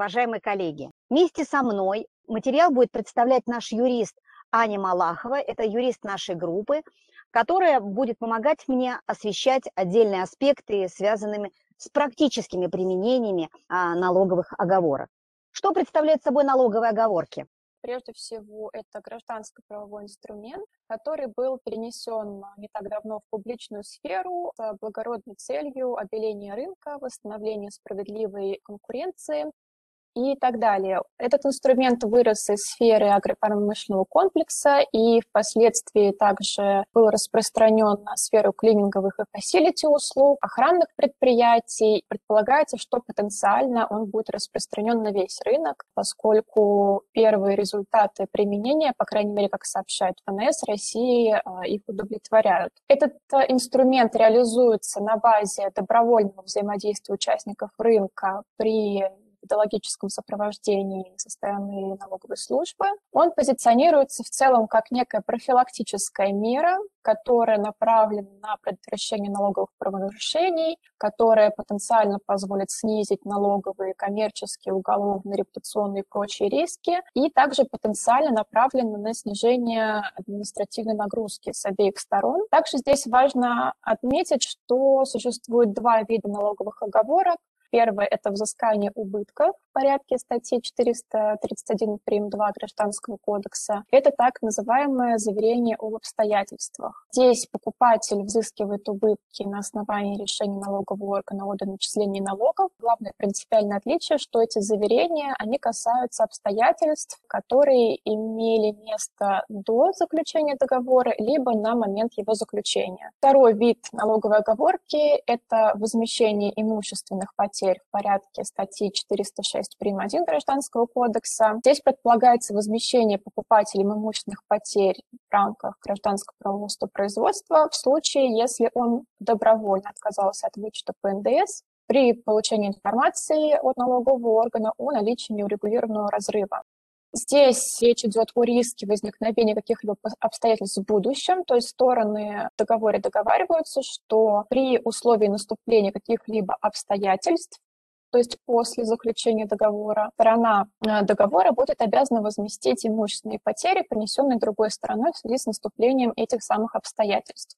уважаемые коллеги. Вместе со мной материал будет представлять наш юрист Анна Малахова, это юрист нашей группы, которая будет помогать мне освещать отдельные аспекты, связанные с практическими применениями налоговых оговорок. Что представляют собой налоговые оговорки? Прежде всего, это гражданский правовой инструмент, который был перенесен не так давно в публичную сферу с благородной целью обеления рынка, восстановления справедливой конкуренции и так далее. Этот инструмент вырос из сферы агропромышленного комплекса и впоследствии также был распространен на сферу клининговых и фасилити услуг, охранных предприятий. Предполагается, что потенциально он будет распространен на весь рынок, поскольку первые результаты применения, по крайней мере, как сообщает ФНС, России их удовлетворяют. Этот инструмент реализуется на базе добровольного взаимодействия участников рынка при методологическом сопровождении со стороны налоговой службы. Он позиционируется в целом как некая профилактическая мера, которая направлена на предотвращение налоговых правонарушений, которая потенциально позволит снизить налоговые, коммерческие, уголовные, репутационные и прочие риски, и также потенциально направлена на снижение административной нагрузки с обеих сторон. Также здесь важно отметить, что существует два вида налоговых оговорок. Первое – это взыскание убытков в порядке статьи 431 прим. 2 Гражданского кодекса. Это так называемое заверение об обстоятельствах. Здесь покупатель взыскивает убытки на основании решения налогового органа о доначислении налогов. Главное принципиальное отличие, что эти заверения, они касаются обстоятельств, которые имели место до заключения договора, либо на момент его заключения. Второй вид налоговой оговорки – это возмещение имущественных потерь в порядке статьи 406 прим. 1 Гражданского кодекса. Здесь предполагается возмещение покупателям имущественных потерь в рамках гражданского правового производства в случае, если он добровольно отказался от вычета по НДС при получении информации от налогового органа о наличии неурегулированного разрыва. Здесь речь идет о риске возникновения каких-либо обстоятельств в будущем, то есть стороны в договоре договариваются, что при условии наступления каких-либо обстоятельств, то есть после заключения договора, сторона договора будет обязана возместить имущественные потери, принесенные другой стороной в связи с наступлением этих самых обстоятельств.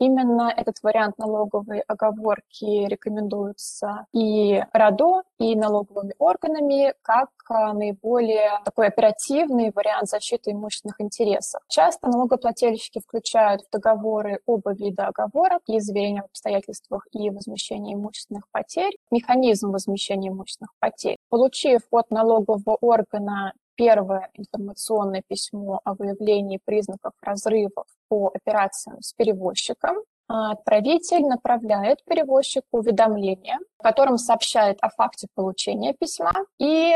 Именно этот вариант налоговой оговорки рекомендуется и РАДО, и налоговыми органами, как наиболее такой оперативный вариант защиты имущественных интересов. Часто налогоплательщики включают в договоры оба вида оговорок, и заверение в обстоятельствах, и возмещение имущественных потерь, механизм возмещения имущественных потерь. Получив от налогового органа первое информационное письмо о выявлении признаков разрывов по операциям с перевозчиком, отправитель направляет перевозчику уведомление, в котором сообщает о факте получения письма и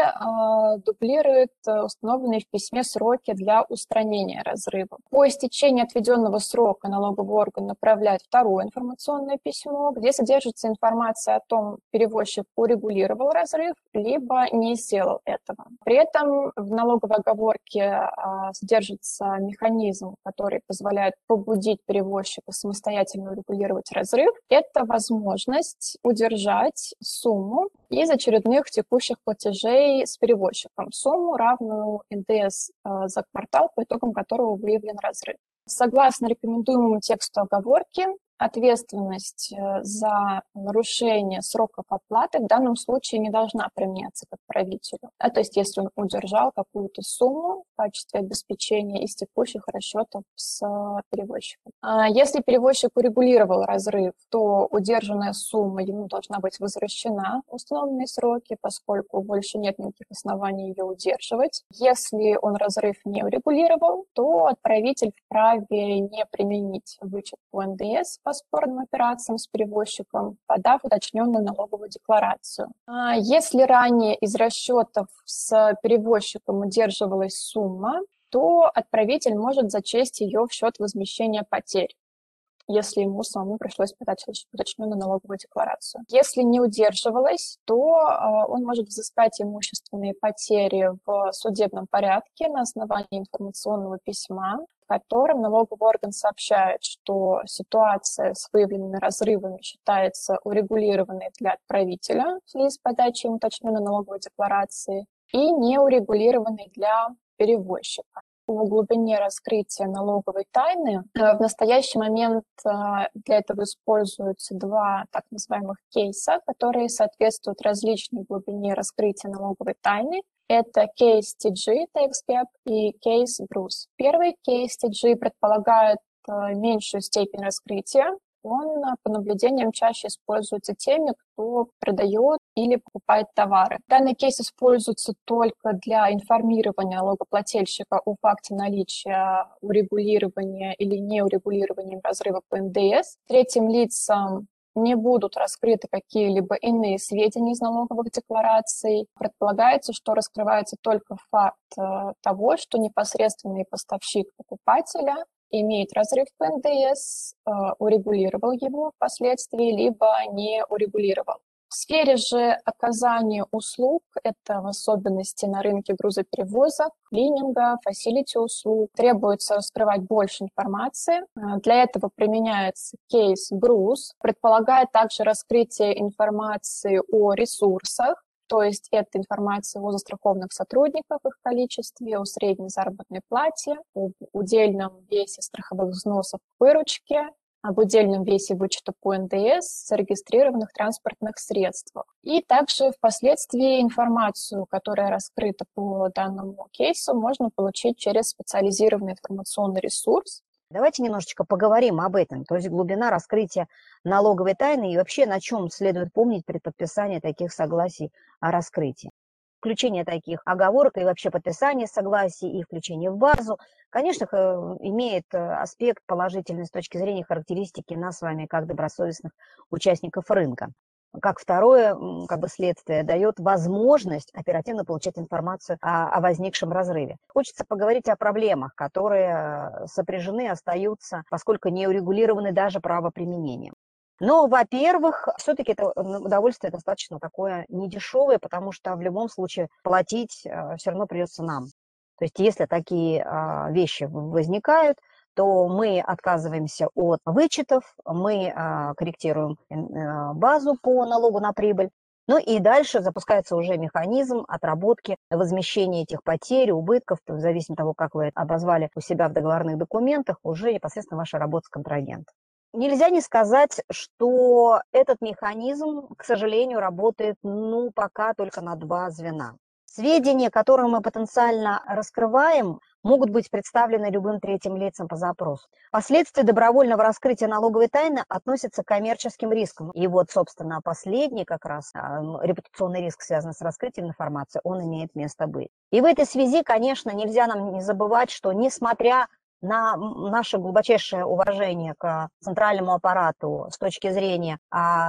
дублирует установленные в письме сроки для устранения разрыва. По истечении отведенного срока налоговый орган направляет второе информационное письмо, где содержится информация о том, перевозчик урегулировал разрыв, либо не сделал этого. При этом в налоговой оговорке содержится механизм, который позволяет побудить перевозчика самостоятельно урегулировать разрыв. Это возможность удержать сумму из очередных текущих платежей с перевозчиком. Сумму, равную НДС за квартал, по итогам которого выявлен разрыв. Согласно рекомендуемому тексту оговорки, ответственность за нарушение сроков оплаты в данном случае не должна применяться к отправителю. То есть если он удержал какую-то сумму в качестве обеспечения из текущих расчетов с перевозчиком. Если перевозчик урегулировал разрыв, то удержанная сумма ему должна быть возвращена в установленные сроки, поскольку больше нет никаких оснований ее удерживать. Если он разрыв не урегулировал, то отправитель вправе не применить вычет по НДС по спорным операциям с перевозчиком, подав уточненную налоговую декларацию. Если ранее из расчетов с перевозчиком удерживалась сумма, то отправитель может зачесть ее в счет возмещения потерь. если ему самому пришлось подать уточненную налоговую декларацию. Если не удерживалась, то он может взыскать имущественные потери в судебном порядке на основании информационного письма, в котором налоговый орган сообщает, что ситуация с выявленными разрывами считается урегулированной для отправителя в связи с подачей ему уточненной налоговой декларации и неурегулированной для перевозчика. По глубине раскрытия налоговой тайны в настоящий момент для этого используются два так называемых кейса, которые соответствуют различной глубине раскрытия налоговой тайны. Это кейс TG, Tax Gap, и кейс Bruce. Первый кейс TG предполагает меньшую степень раскрытия. Он по наблюдениям чаще используется теми, кто продает или покупает товары. Данный кейс используется только для информирования налогоплательщика о факте наличия урегулирования или неурегулирования разрыва по НДС. Третьим лицам не будут раскрыты какие-либо иные сведения из налоговых деклараций. Предполагается, что раскрывается только факт того, что непосредственный поставщик покупателя имеет разрыв по НДС, урегулировал его впоследствии, либо не урегулировал. В сфере же оказания услуг, это в особенности на рынке грузоперевозок, клининга, фасилити-услуг, требуется раскрывать больше информации. Для этого применяется кейс Bruce, предполагает также раскрытие информации о ресурсах, то есть это информация о застрахованных сотрудниках, их количестве, о средней заработной плате, об удельном весе страховых взносов к выручке, об удельном весе вычета по НДС, зарегистрированных транспортных средствах. И также впоследствии информацию, которая раскрыта по данному кейсу, можно получить через специализированный информационный ресурс. Давайте немножечко поговорим об этом, то есть глубина раскрытия налоговой тайны и вообще на чем следует помнить при подписании таких согласий о раскрытии. Включение таких оговорок и вообще подписание согласий, и включение в базу, конечно, имеет аспект положительный с точки зрения характеристики нас с вами как добросовестных участников рынка. Как второе, следствие, дает возможность оперативно получать информацию о возникшем разрыве. Хочется поговорить о проблемах, которые сопряжены, остаются, поскольку не урегулированы даже правоприменением. Но, во-первых, все-таки это удовольствие достаточно такое недешевое, потому что в любом случае платить все равно придется нам. То есть если такие вещи возникают, то мы отказываемся от вычетов, мы корректируем базу по налогу на прибыль. Ну и дальше запускается уже механизм отработки, возмещения этих потерь, убытков, в зависимости от того, как вы это обозвали у себя в договорных документах, уже непосредственно ваша работа с контрагентом. Нельзя не сказать, что этот механизм, к сожалению, работает, ну, пока только на два звена. Сведения, которые мы потенциально раскрываем, могут быть представлены любым третьим лицам по запросу. Последствия добровольного раскрытия налоговой тайны относятся к коммерческим рискам. И вот, собственно, последний как раз репутационный риск, связанный с раскрытием информации, он имеет место быть. И в этой связи, конечно, нельзя нам не забывать, что несмотря на наше глубочайшее уважение к центральному аппарату с точки зрения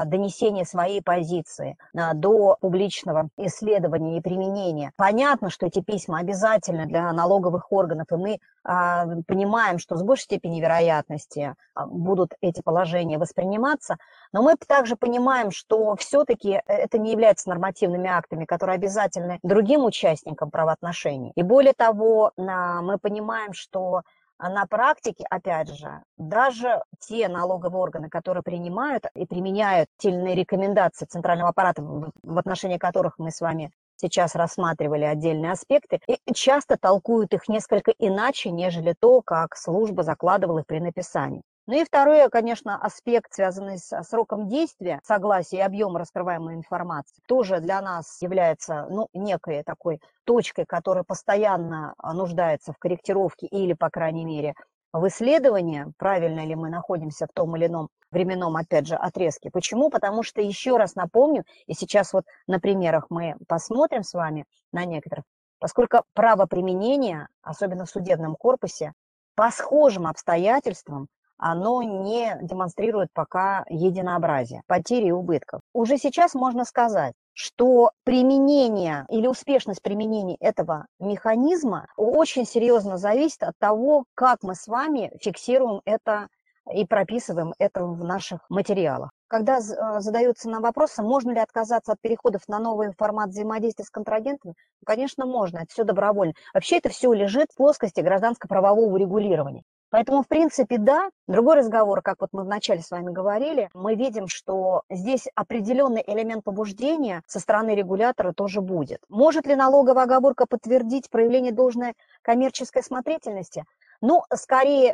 донесения своей позиции до публичного исследования и применения. Понятно, что эти письма обязательны для налоговых органов, и мы понимаем, что с большей степенью вероятности будут эти положения восприниматься, но мы также понимаем, что все-таки это не является нормативными актами, которые обязательны другим участникам правоотношений. И более того, мы понимаем, что на практике, опять же, даже те налоговые органы, которые принимают и применяют те или иные рекомендации центрального аппарата, в отношении которых мы с вами сейчас рассматривали отдельные аспекты, и часто толкуют их несколько иначе, нежели то, как служба закладывала их при написании. Ну и второй, конечно, аспект, связанный с сроком действия согласия и объема раскрываемой информации, тоже для нас является некой такой точкой, которая постоянно нуждается в корректировке или, по крайней мере, в исследовании, правильно ли мы находимся в том или ином временном, опять же, отрезке. Почему? Потому что, еще раз напомню, и сейчас вот на примерах мы посмотрим с вами на некоторых, поскольку правоприменение, особенно в судебном корпусе, по схожим обстоятельствам, оно не демонстрирует пока единообразие, потери и убытков. Уже сейчас можно сказать, что применение или успешность применения этого механизма очень серьезно зависит от того, как мы с вами фиксируем это и прописываем это в наших материалах. Когда задаются нам вопросы, можно ли отказаться от переходов на новый формат взаимодействия с контрагентами, ну, конечно, можно, это все добровольно. Вообще это все лежит в плоскости гражданско-правового регулирования. Поэтому, в принципе, да. Другой разговор, как вот мы вначале с вами говорили, мы видим, что здесь определенный элемент побуждения со стороны регулятора тоже будет. Может ли налоговая оговорка подтвердить проявление должной коммерческой смотрительности? Ну, скорее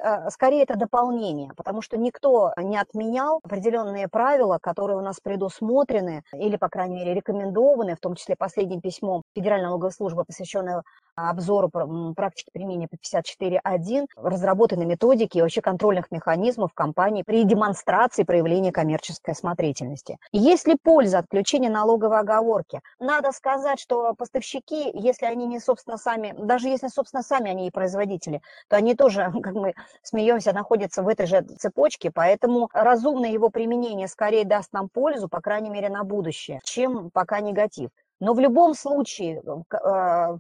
это дополнение, потому что никто не отменял определенные правила, которые у нас предусмотрены или, по крайней мере, рекомендованы, в том числе последним письмом Федеральной налоговой службы, посвященного обзору практики применения по 54.1, разработаны методики и вообще контрольных механизмов компании при демонстрации проявления коммерческой смотрительности. Есть ли польза от включения налоговой оговорки? Надо сказать, что поставщики, если они не собственно сами, даже если собственно сами они и производители, то они тоже, как мы смеемся, находятся в этой же цепочке, поэтому разумное его применение скорее даст нам пользу, по крайней мере, на будущее, чем пока негатив. Но в любом случае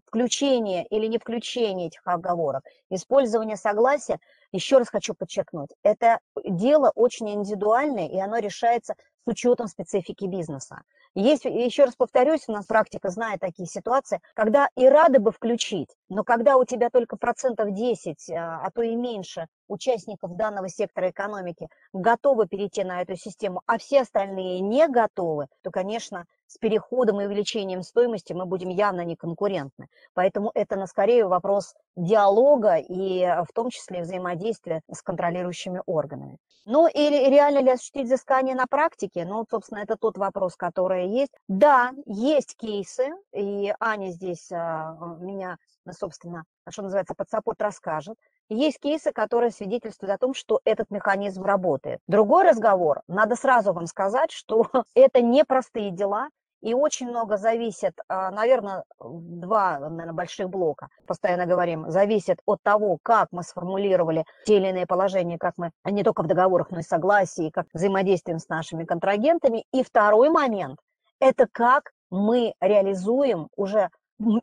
включение или не включение этих оговорок, использование согласия, еще раз хочу подчеркнуть, это дело очень индивидуальное, и оно решается с учетом специфики бизнеса. Есть, еще раз повторюсь, у нас практика знает такие ситуации, когда и рады бы включить, но когда у тебя только процентов 10, а то и меньше участников данного сектора экономики готовы перейти на эту систему, а все остальные не готовы, то, конечно, с переходом и увеличением стоимости мы будем явно неконкурентны. Поэтому это скорее вопрос диалога и в том числе взаимодействия с контролирующими органами. Ну или реально ли осуществить взыскание на практике? Ну, собственно, это тот вопрос, который есть. Да, есть кейсы, и Аня здесь меня, собственно, что называется, под саппорт расскажет. Есть кейсы, которые свидетельствуют о том, что этот механизм работает. Другой разговор, надо сразу вам сказать, что это непростые дела, и очень много зависит, наверное, два больших блока, постоянно говорим, зависит от того, как мы сформулировали те или иные положения, как мы не только в договорах, но и в согласии, как взаимодействуем с нашими контрагентами. И второй момент, это как мы реализуем уже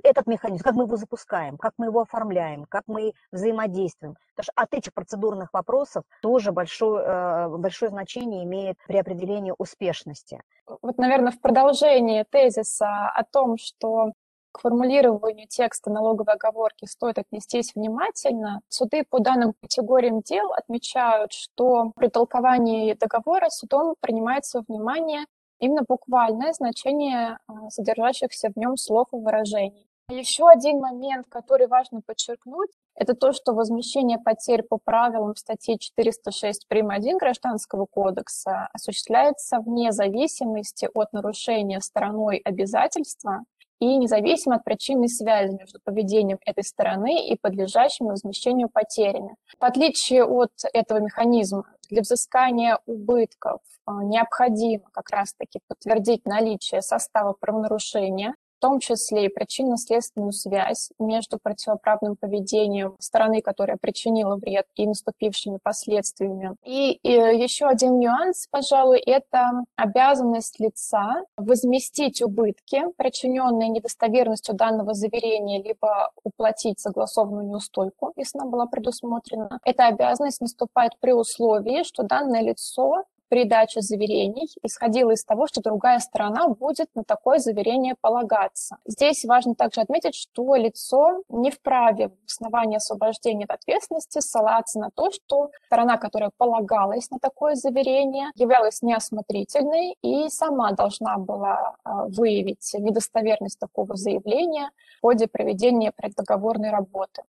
этот механизм, как мы его запускаем, как мы его оформляем, как мы взаимодействуем. Потому что от этих процедурных вопросов тоже большое значение имеет при определении успешности. Вот, наверное, в продолжении тезиса о том, что к формулированию текста налоговой оговорки стоит отнестись внимательно. Суды по данным категориям дел отмечают, что при толковании договора судом принимается во внимание именно буквальное значение содержащихся в нем слов и выражений. Еще один момент, который важно подчеркнуть, это то, что возмещение потерь по правилам статьи 406 прим. 1 Гражданского кодекса осуществляется вне зависимости от нарушения стороной обязательства и независимо от причинной связи между поведением этой стороны и подлежащими возмещению потерями. В отличие от этого механизма, для взыскания убытков необходимо как раз-таки подтвердить наличие состава правонарушения, в том числе и причинно-следственную связь между противоправным поведением стороны, которая причинила вред, и наступившими последствиями. И еще один нюанс, пожалуй, это обязанность лица возместить убытки, причиненные недостоверностью данного заверения, либо уплатить согласованную неустойку, если она была предусмотрена. Эта обязанность наступает при условии, что данное лицо при даче заверений исходило из того, что другая сторона будет на такое заверение полагаться. Здесь важно также отметить, что лицо не вправе в основании освобождения от ответственности ссылаться на то, что сторона, которая полагалась на такое заверение, являлась неосмотрительной и сама должна была выявить недостоверность такого заявления в ходе проведения преддоговорной работы.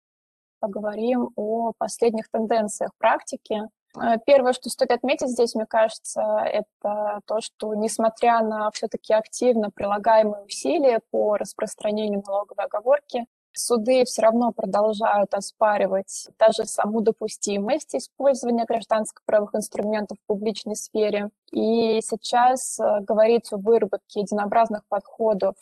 Поговорим о последних тенденциях практики. Первое, что стоит отметить здесь, мне кажется, это то, что несмотря на все-таки активно прилагаемые усилия по распространению налоговой оговорки, суды все равно продолжают оспаривать даже саму допустимость использования гражданско-правовых инструментов в публичной сфере. И сейчас говорить о выработке единообразных подходов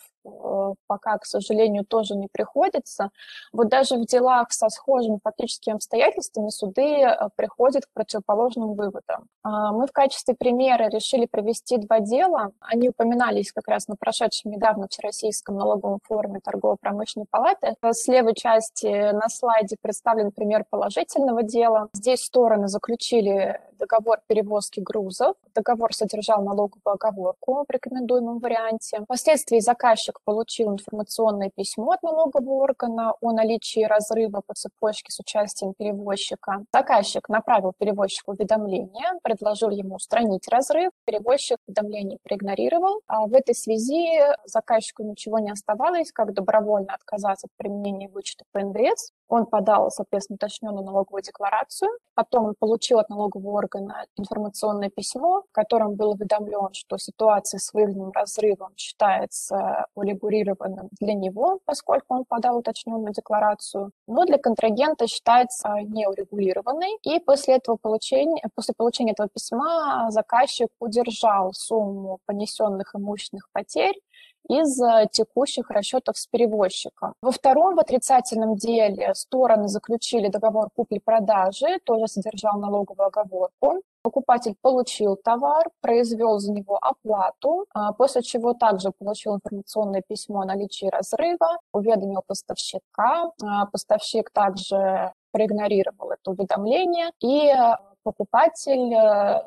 пока, к сожалению, тоже не приходится. Вот даже в делах со схожими фактическими обстоятельствами суды приходят к противоположным выводам. Мы в качестве примера решили привести два дела. Они упоминались как раз на прошедшем недавно Всероссийском налоговом форуме Торгово-промышленной палаты. С левой части на слайде представлен пример положительного дела. Здесь стороны заключили договор перевозки грузов. Договор содержал налоговую оговорку в рекомендуемом варианте. Впоследствии заказчик получил информационное письмо от налогового органа о наличии разрыва по цепочке с участием перевозчика. Заказчик направил перевозчику уведомление, предложил ему устранить разрыв. Перевозчик уведомление проигнорировал. А в этой связи заказчику ничего не оставалось, как добровольно отказаться от применения вычета по НДС. Он подал, соответственно, уточненную налоговую декларацию. Потом он получил от налогового органа информационное письмо, в котором был уведомлен, что ситуация с выявленным разрывом считается урегулированным для него, поскольку он подал уточненную декларацию, но для контрагента считается неурегулированной. И после получения этого письма заказчик удержал сумму понесенных имущественных потерь из текущих расчетов с перевозчика. Во втором, в отрицательном деле, стороны заключили договор купли-продажи, тоже содержал налоговую оговорку. Покупатель получил товар, произвел за него оплату, после чего также получил информационное письмо о наличии разрыва, уведомил поставщика, поставщик также проигнорировал это уведомление, и покупатель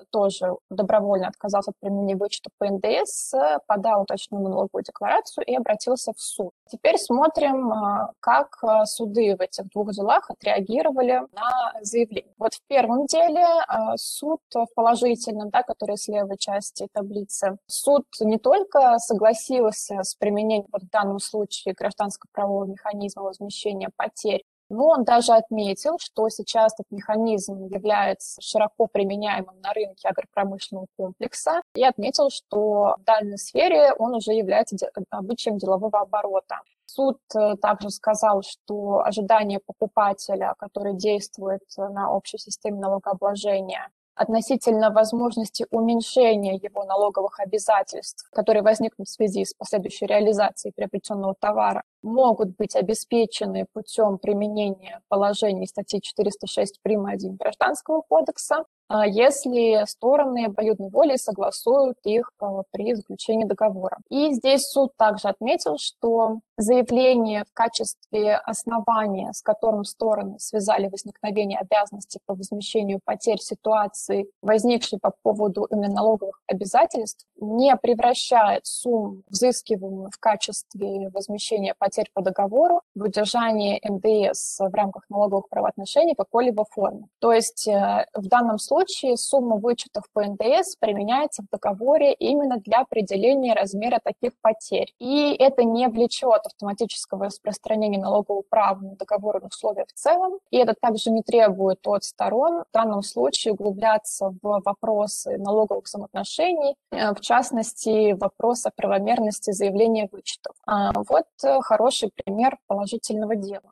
тоже добровольно отказался от применения вычета по НДС, подал уточненную налоговую декларацию и обратился в суд. Теперь смотрим, как суды в этих двух делах отреагировали на заявление. Вот в первом деле суд в положительном, да, который с левой части таблицы, суд не только согласился с применением в данном случае гражданско-правового механизма возмещения потерь, но он даже отметил, что сейчас этот механизм является широко применяемым на рынке агропромышленного комплекса, и отметил, что в данной сфере он уже является обычаем делового оборота. Суд также сказал, что ожидания покупателя, который действует на общей системе налогообложения, относительно возможности уменьшения его налоговых обязательств, которые возникнут в связи с последующей реализацией приобретенного товара, могут быть обеспечены путем применения положений статьи 406 прим. 1 Гражданского кодекса, если стороны обоюдной волей согласуют их при заключении договора. И здесь суд также отметил, что заявление в качестве основания, с которым стороны связали возникновение обязанности по возмещению потерь ситуации, возникшей по поводу именно налоговых обязательств, не превращает сумму, взыскиваемую в качестве возмещения потерь по договору, в удержание НДС в рамках налоговых правоотношений какой-либо формы. То есть в данном случае сумма вычетов по НДС применяется в договоре именно для определения размера таких потерь. И это не влечет автоматического распространения налогового права на договорные условия в целом. И это также не требует от сторон в данном случае углубляться в вопросы налоговых взаимоотношений, в частности, вопрос о правомерности заявления вычетов. Вот хороший пример положительного дела.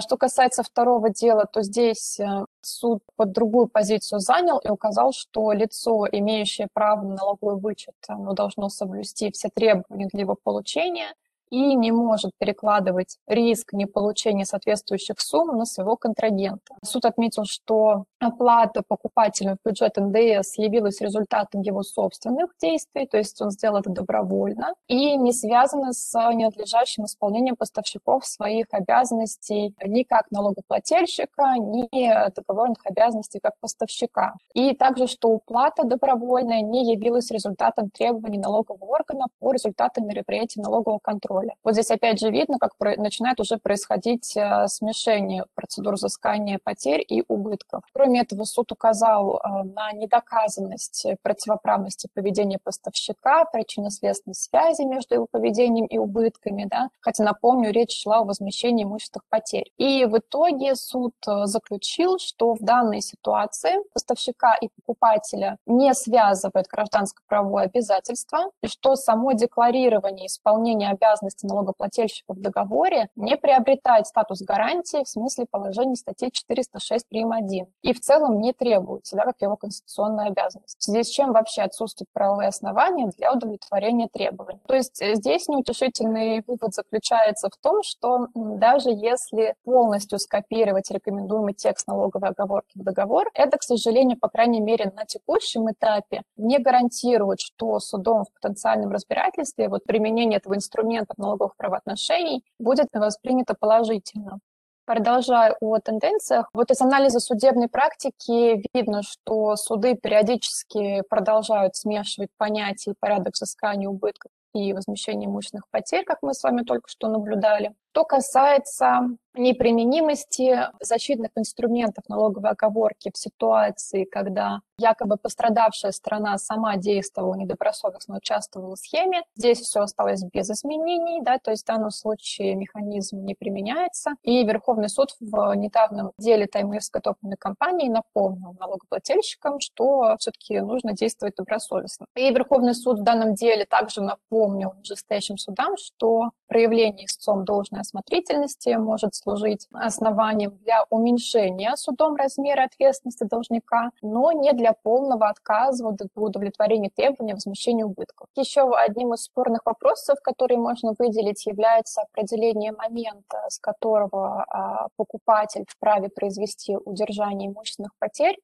Что касается второго дела, то здесь суд под другую позицию занял и указал, что лицо, имеющее право на налоговый вычет, оно должно соблюсти все требования для его получения и не может перекладывать риск неполучения соответствующих сумм на своего контрагента. Суд отметил, что оплата покупателям в бюджет НДС явилась результатом его собственных действий, то есть он сделал это добровольно, и не связано с ненадлежащим исполнением поставщиков своих обязанностей ни как налогоплательщика, ни договорных обязанностей как поставщика. И также, что уплата добровольная не явилась результатом требований налогового органа по результатам мероприятий налогового контроля. Вот здесь опять же видно, как начинает уже происходить смешение процедур взыскания потерь и убытков. Кроме этого, суд указал на недоказанность противоправности поведения поставщика, причинно-следственной связи между его поведением и убытками, да? Хотя, напомню, речь шла о возмещении имущественных потерь. И в итоге суд заключил, что в данной ситуации поставщика и покупателя не связывает гражданско-правовое обязательство, и что само декларирование исполнения обязанностей налогоплательщика в договоре не приобретает статус гарантии в смысле положения статьи 406 прим. 1. И в целом не требуется, да, как его конституционная обязанность. В связи с чем вообще отсутствуют правовые основания для удовлетворения требований. То есть здесь неутешительный вывод заключается в том, что даже если полностью скопировать рекомендуемый текст налоговой оговорки в договор, это, к сожалению, по крайней мере на текущем этапе не гарантирует, что судом в потенциальном разбирательстве вот применение этого инструмента налоговых правоотношений будет воспринято положительно. Продолжая о тенденциях, вот из анализа судебной практики видно, что суды периодически продолжают смешивать понятия и порядок взыскания убытков и возмещения имущественных потерь, как мы с вами только что наблюдали. Что касается неприменимости защитных инструментов налоговой оговорки в ситуации, когда якобы пострадавшая сторона сама действовала недобросовестно, участвовала в схеме, здесь все осталось без изменений, да, то есть в данном случае механизм не применяется. И Верховный суд в недавнем деле Таймырской топливной компании напомнил налогоплательщикам, что все-таки нужно действовать добросовестно. И Верховный суд в данном деле также напомнил нижестоящим судам, что проявление истцом должной осмотрительности может служить основанием для уменьшения судом размера ответственности должника, но не для полного отказа от удовлетворения требований возмещения убытков. Еще одним из спорных вопросов, которые можно выделить, является определение момента, с которого покупатель вправе произвести удержание имущественных потерь.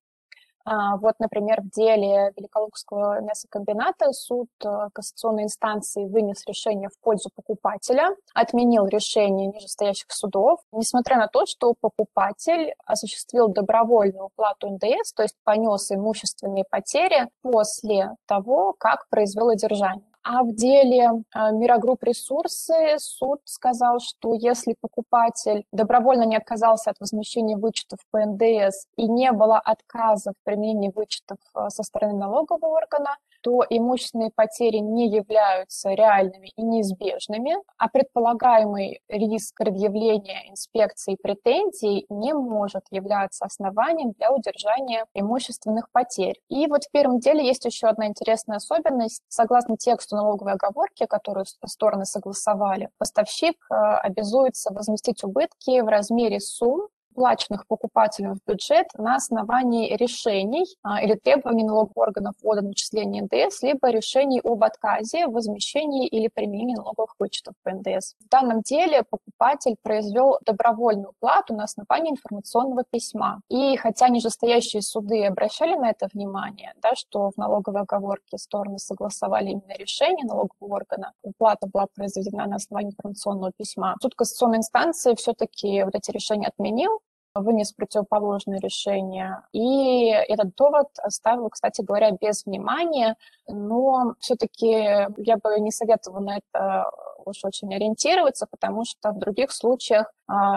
Вот, например, в деле Великолукского мясокомбината суд кассационной инстанции вынес решение в пользу покупателя, отменил решение нижестоящих судов, несмотря на то, что покупатель осуществил добровольную уплату НДС, то есть понес имущественные потери после того, как произвел одержание. А в деле Мирогрупп Ресурсы суд сказал, что если покупатель добровольно не отказался от возмещения вычетов по НДС и не было отказа в применении вычетов со стороны налогового органа, то имущественные потери не являются реальными и неизбежными, а предполагаемый риск предъявления инспекции претензий не может являться основанием для удержания имущественных потерь. И вот в первом деле есть еще одна интересная особенность. Согласно тексту налоговой оговорки, которую стороны согласовали, поставщик обязуется возместить убытки в размере сумм, уплаченных покупателям в бюджет на основании решений или требований налоговых органов о начислении НДС, либо решений об отказе, возмещении или применении налоговых вычетов по НДС. В данном деле покупатель произвел добровольную уплату на основании информационного письма. И хотя нижестоящие суды обращали на это внимание, да, что в налоговой оговорке стороны согласовали именно решение налогового органа, уплата была произведена на основании информационного письма, суд кассационной инстанции все-таки вот эти решения отменил, вынес противоположное решение. И этот довод оставил, кстати говоря, без внимания. Но все-таки я бы не советовала на это уж очень ориентироваться, потому что в других случаях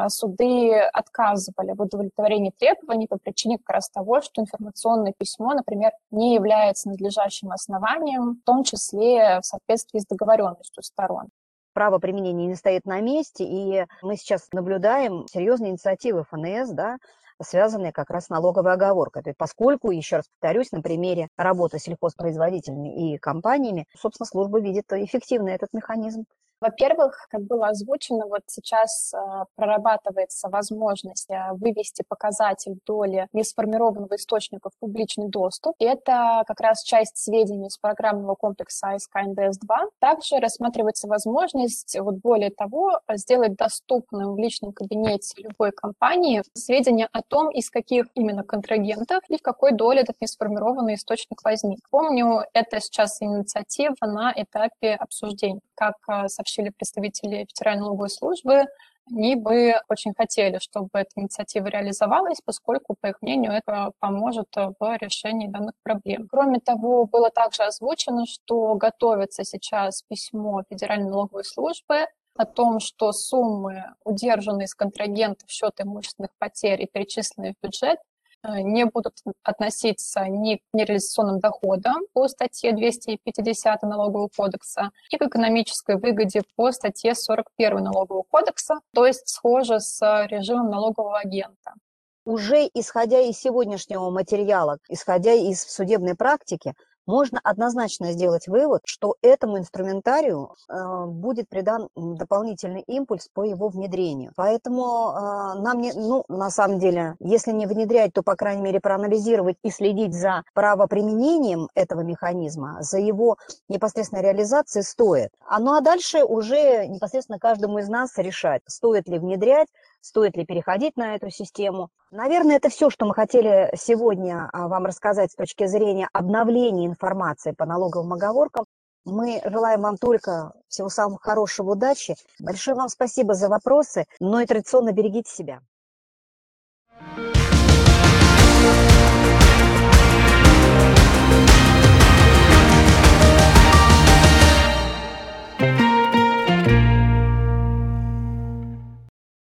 суды отказывали в удовлетворении требований по причине как раз того, что информационное письмо, например, не является надлежащим основанием, в том числе в соответствии с договоренностью сторон. Право применения не стоит на месте, и мы сейчас наблюдаем серьезные инициативы ФНС, да, связанные как раз с налоговой оговоркой. Поскольку, еще раз повторюсь, на примере работы с сельхозпроизводителями и компаниями, собственно, служба видит эффективно этот механизм. Во-первых, как было озвучено, вот сейчас прорабатывается возможность вывести показатель доли несформированного источника в публичный доступ. Это как раз часть сведений из программного комплекса ISK-MDS-2. Также рассматривается возможность, вот более того, сделать доступным в личном кабинете любой компании сведения о том, из каких именно контрагентов и в какой доле этот несформированный источник возник. Помню, это сейчас инициатива на этапе обсуждений, как сообщили представители Федеральной налоговой службы, они бы очень хотели, чтобы эта инициатива реализовалась, поскольку, по их мнению, это поможет в решении данных проблем. Кроме того, было также озвучено, что готовится сейчас письмо Федеральной налоговой службы о том, что суммы, удержанные с контрагентов в счет имущественных потерь и перечисленные в бюджет, не будут относиться ни к нереализационным доходам по статье 250 Налогового кодекса, ни к экономической выгоде по статье 41 Налогового кодекса, то есть схоже с режимом налогового агента. Уже исходя из сегодняшнего материала, исходя из судебной практики, можно однозначно сделать вывод, что этому инструментарию будет придан дополнительный импульс по его внедрению. Поэтому нам, на самом деле, если не внедрять, то, по крайней мере, проанализировать и следить за правоприменением этого механизма, за его непосредственной реализацией стоит. А дальше уже непосредственно каждому из нас решать, стоит ли внедрять, стоит ли переходить на эту систему. Наверное, это все, что мы хотели сегодня вам рассказать с точки зрения обновления информации по налоговым оговоркам. Мы желаем вам только всего самого хорошего, удачи. Большое вам спасибо за вопросы, но и традиционно берегите себя.